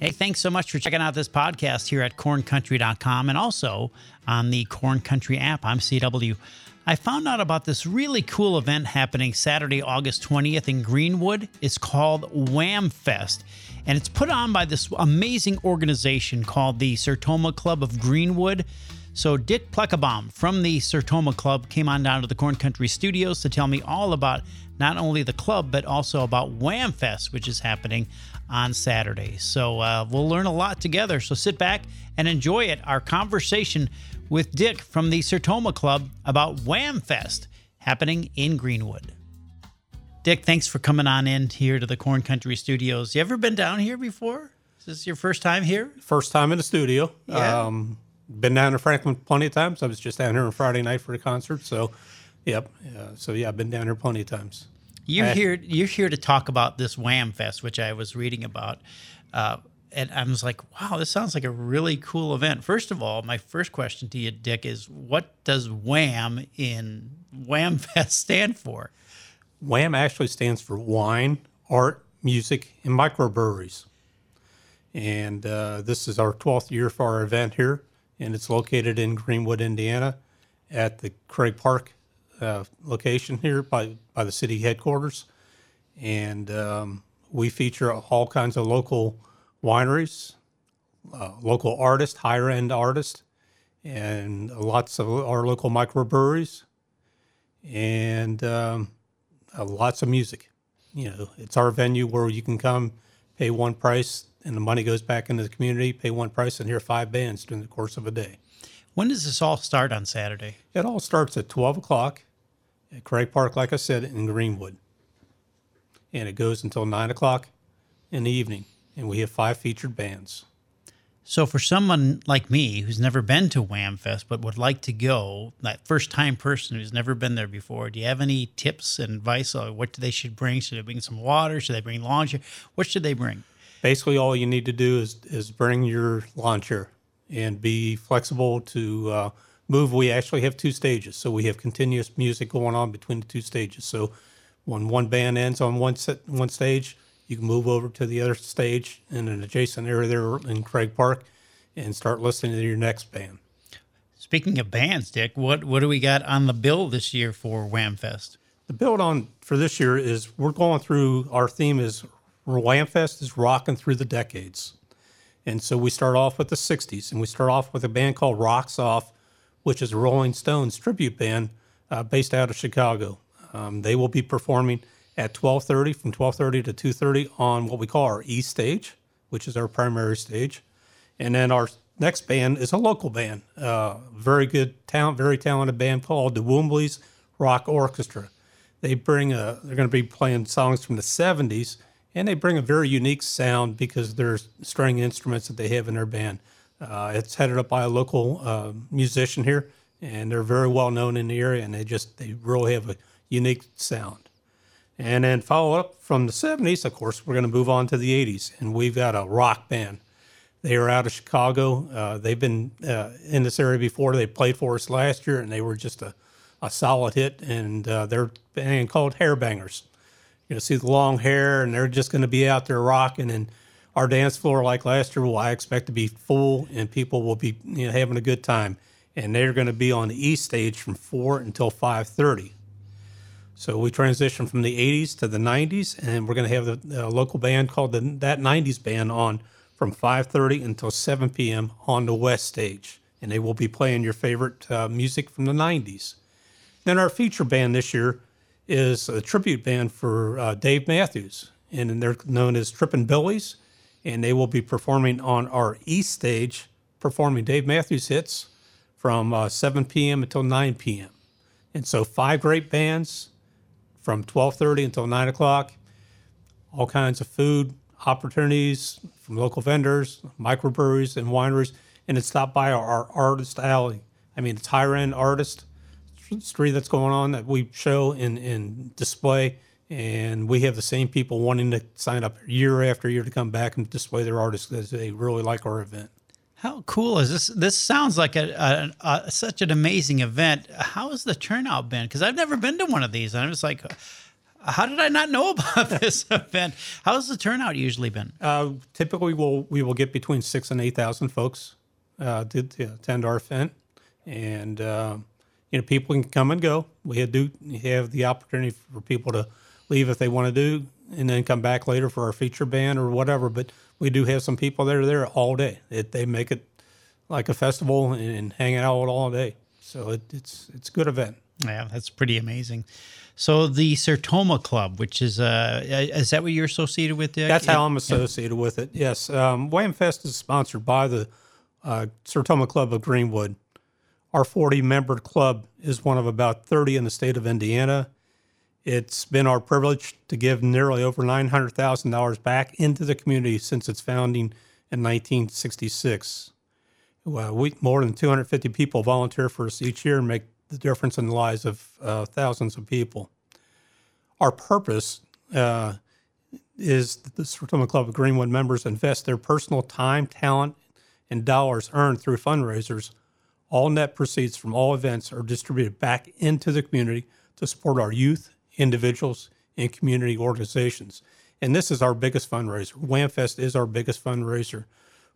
Hey, thanks so much for checking out this podcast here at corncountry.com and also on the Corn Country app. I'm CW. I found out about this really cool event happening Saturday, August 20th in Greenwood. It's called WAMFest, and it's put on by this amazing organization called the Sertoma Club of Greenwood. So Dick Plekabaum from the Sertoma Club came on down to the Corn Country Studios to tell me all about not only the club, but also about WAMFest, which is happening on Saturday. So we'll learn a lot together. So sit back and enjoy it. Our conversation with Dick from the Sertoma Club about WAMFest happening in Greenwood. Dick, thanks for coming on in here to the Corn Country Studios. You ever been down here before? Is this your first time here? First time in the studio. Yeah. Been down to Franklin plenty of times. I was just down here on Friday night for a concert. So, yep. So, yeah, I've been down here plenty of times. You're here to talk about this WAMFest, which I was reading about. And I was like, wow, this sounds like a really cool event. First of all, my first question to you, Dick, is what does WAM in WAMFest stand for? WAM actually stands for wine, art, music, and microbreweries. And this is our 12th year for our event here. And it's located in Greenwood, Indiana, at the Craig Park location here by the city headquarters. And we feature all kinds of local wineries, local artists, higher-end artists, and lots of our local microbreweries, and lots of music. You know, it's our venue where you can come, pay one price, and the money goes back into the community, pay one price, and hear five bands during the course of a day. When does this all start on Saturday? It all starts at 12 o'clock at Craig Park, like I said, in Greenwood. And it goes until 9 o'clock in the evening, and we have five featured bands. So for someone like me who's never been to WAMFest but would like to go, that first-time person who's never been there before, do you have any tips and advice on what they should bring? Should they bring some water? Should they bring lawn chair? What should they bring? Basically, all you need to do is bring your lawn chair and be flexible to move. We actually have two stages, so we have continuous music going on between the two stages. So when one band ends on one stage, you can move over to the other stage in an adjacent area there in Craig Park and start listening to your next band. Speaking of bands, Dick, what do we got on the bill this year for WAMFest? The bill for this year is we're going through, our theme is WAMFest is rocking through the decades. And so we start off with the 60s, and we start off with a band called Rocks Off, which is a Rolling Stones tribute band based out of Chicago. They will be performing at 12:30, from 12:30 to 2:30 on what we call our East stage, which is our primary stage. And then our next band is a local band, very good talent, very talented band called the Womblys Rock Orchestra. They're going to be playing songs from the 70s, and they bring a very unique sound because there's string instruments that they have in their band. It's headed up by a local musician here, and they're very well known in the area, and they really have a unique sound. And then follow up from the 70s, of course, we're going to move on to the 80s, and we've got a rock band. They are out of Chicago. They've been in this area before. They played for us last year, and they were just a solid hit, and they're band called Hairbangers. You're going to see the long hair, and they're just going to be out there rocking. And our dance floor, like last year, I expect to be full, and people will be having a good time. And they're going to be on the East stage from 4 until 5:30. So we transition from the 80s to the 90s, and we're going to have the local band called That 90s Band on from 5:30 until 7 p.m. on the West stage. And they will be playing your favorite music from the 90s. Then our feature band this year is a tribute band for Dave Matthews, and they're known as Trippin' Billies, and they will be performing on our East stage, performing Dave Matthews hits from 7 p.m. until 9 p.m. And so five great bands from 12:30 until 9 o'clock, all kinds of food opportunities from local vendors, microbreweries, and wineries, and it's stopped by our artist alley. I mean, it's higher-end artists. History that's going on that we show and display, and we have the same people wanting to sign up year after year to come back and display their artists because they really like our event. How cool is this? This sounds like such an amazing event. How has the turnout been? Because I've never been to one of these, and I'm just like, How did I not know about this event? How's the turnout usually been? Typically, we will get between 6,000 and 8,000 folks to attend our event, and people can come and go. We do have the opportunity for people to leave if they want to do, and then come back later for our feature band or whatever. But we do have some people that are there all day. They make it like a festival and hang out all day. So it's a good event. Yeah, that's pretty amazing. So the Sertoma Club, which is that what you're associated with, Dick? That's how I'm associated with it, yes. WAMFest is sponsored by the Sertoma Club of Greenwood. Our 40-member club is one of about 30 in the state of Indiana. It's been our privilege to give nearly over $900,000 back into the community since its founding in 1966. More than 250 people volunteer for us each year and make the difference in the lives of thousands of people. Our purpose is that the Sertoma Club of Greenwood members invest their personal time, talent, and dollars earned through fundraisers. All net proceeds from all events are distributed back into the community to support our youth, individuals, and community organizations. And this is our biggest fundraiser. WAMFest is our biggest fundraiser,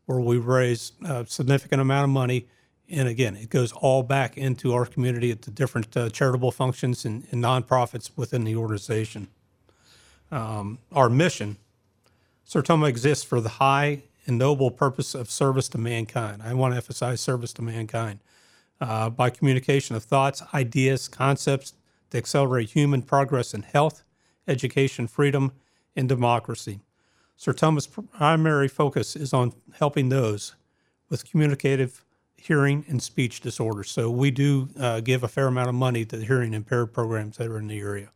where we raise a significant amount of money. And again, it goes all back into our community at the different charitable functions and nonprofits within the organization. Our mission, Sertoma exists for the high and noble purpose of service to mankind. I want to emphasize service to mankind by communication of thoughts, ideas, concepts to accelerate human progress in health, education, freedom, and democracy. Sertoma's primary focus is on helping those with communicative hearing and speech disorders. So we do give a fair amount of money to the hearing impaired programs that are in the area.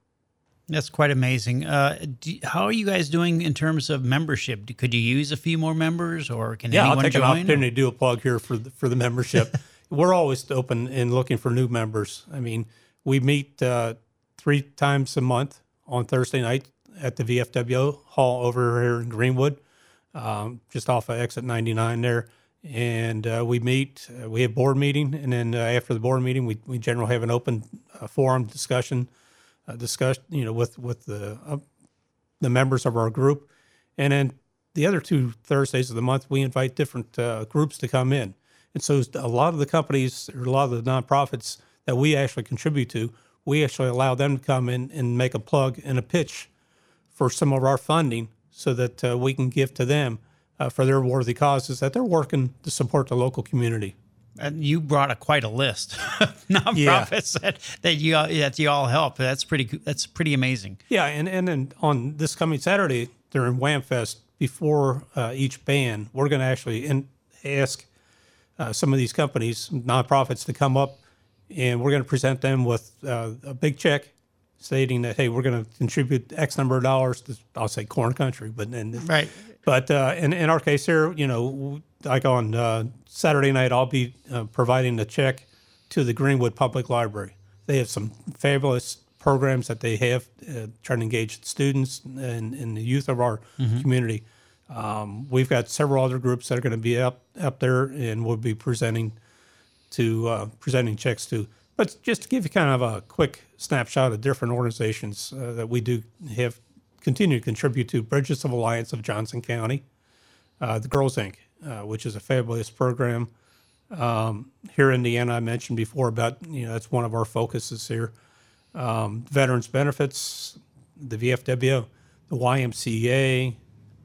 That's quite amazing. How are you guys doing in terms of membership? Could you use a few more members, or can anyone join? I'll take an opportunity to do a plug here for the membership. We're always open and looking for new members. I mean, we meet 3 times a month on Thursday night at the VFW Hall over here in Greenwood, just off of exit 99 there. And we meet, we have board meeting, and then after the board meeting, we generally have an open forum discussion, with the members of our group. And then the other 2 Thursdays of the month, we invite different groups to come in. And so a lot of the companies, or a lot of the nonprofits that we actually contribute to, we actually allow them to come in and make a plug and a pitch for some of our funding so that we can give to them. For their worthy causes that they're working to support the local community. And you brought quite a list of nonprofits that you all help. That's pretty amazing. Yeah, and then on this coming Saturday during WAMFest, before each band, we're going to actually ask some of these companies, nonprofits, to come up, and we're going to present them with a big check, stating that, hey, we're going to contribute X number of dollars to, I'll say Corn Country, but then right. But in our case here, like on Saturday night, I'll be providing a check to the Greenwood Public Library. They have some fabulous programs that they have trying to engage students and the youth of our community. We've got several other groups that are going to be up there, and we'll be presenting checks to. But just to give you kind of a quick snapshot of different organizations that we do have continue to contribute to, Bridges of Alliance of Johnson County, the Girls Inc., which is a fabulous program here in Indiana. I mentioned before about, that's one of our focuses here. Veterans Benefits, the VFW, the YMCA,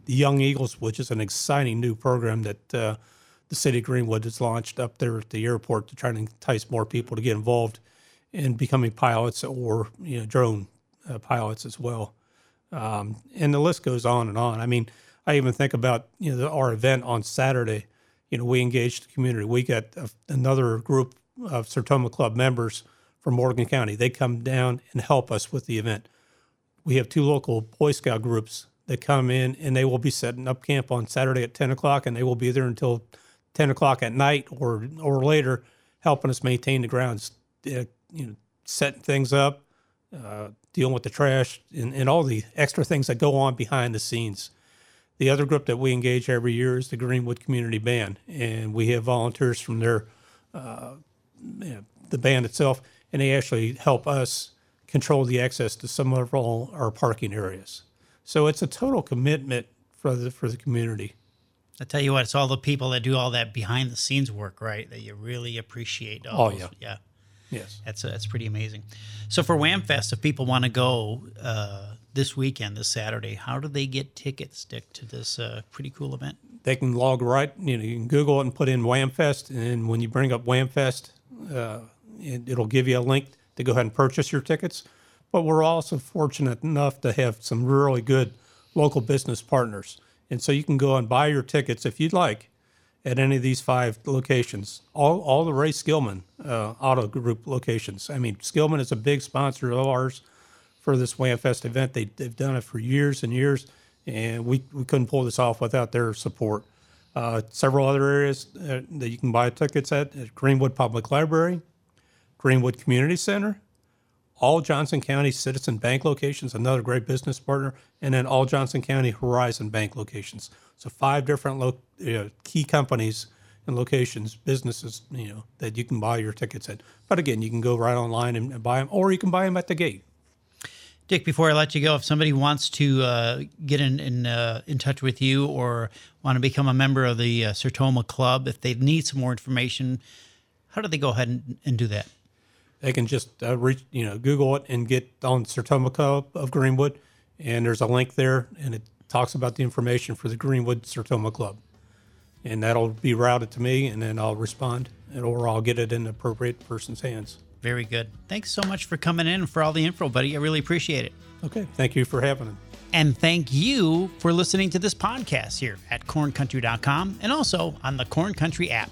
the Young Eagles, which is an exciting new program that the city of Greenwood has launched up there at the airport to try to entice more people to get involved in becoming pilots or drone pilots as well. And the list goes on and on. I mean, I even think about our event on Saturday. We engaged the community. We got another group of Sertoma Club members from Morgan County. They come down and help us with the event. We have 2 local Boy Scout groups that come in, and they will be setting up camp on Saturday at 10 o'clock, and they will be there until 10 o'clock at night or later, helping us maintain the grounds, setting things up, dealing with the trash, and all the extra things that go on behind the scenes. The other group that we engage every year is the Greenwood Community Band, and we have volunteers from their the band itself, and they actually help us control the access to some of our parking areas. So it's a total commitment for the community. I tell you what, it's all the people that do all that behind the scenes work, right? That you really appreciate. Oh yeah. Yes. That's pretty amazing. So for WAMFest, if people want to go this weekend, this Saturday, how do they get tickets, Dick, to this pretty cool event? They can log right, you can Google it and put in WAMFest, and when you bring up WAMFest, it'll give you a link to go ahead and purchase your tickets. But we're also fortunate enough to have some really good local business partners. And so you can go and buy your tickets if you'd like at any of these 5 locations, all the Ray Skillman Auto Group locations. I mean, Skillman is a big sponsor of ours for this WAMFest event. They've done it for years and years, and we couldn't pull this off without their support. Several other areas that you can buy tickets at Greenwood Public Library, Greenwood Community Center, all Johnson County Citizen Bank locations, another great business partner, and then all Johnson County Horizon Bank locations. So 5 different key companies and locations, businesses, that you can buy your tickets at. But again, you can go right online and buy them, or you can buy them at the gate. Dick, before I let you go, if somebody wants to get in touch with you or want to become a member of the Sertoma Club, if they need some more information, how do they go ahead and do that? They can just Google it and get on Sertoma Club of Greenwood, and there's a link there, and it talks about the information for the Greenwood Sertoma Club. And that'll be routed to me, and then I'll respond, or I'll get it in the appropriate person's hands. Very good. Thanks so much for coming in and for all the info, buddy. I really appreciate it. Okay. Thank you for having me. And thank you for listening to this podcast here at corncountry.com and also on the Corn Country app.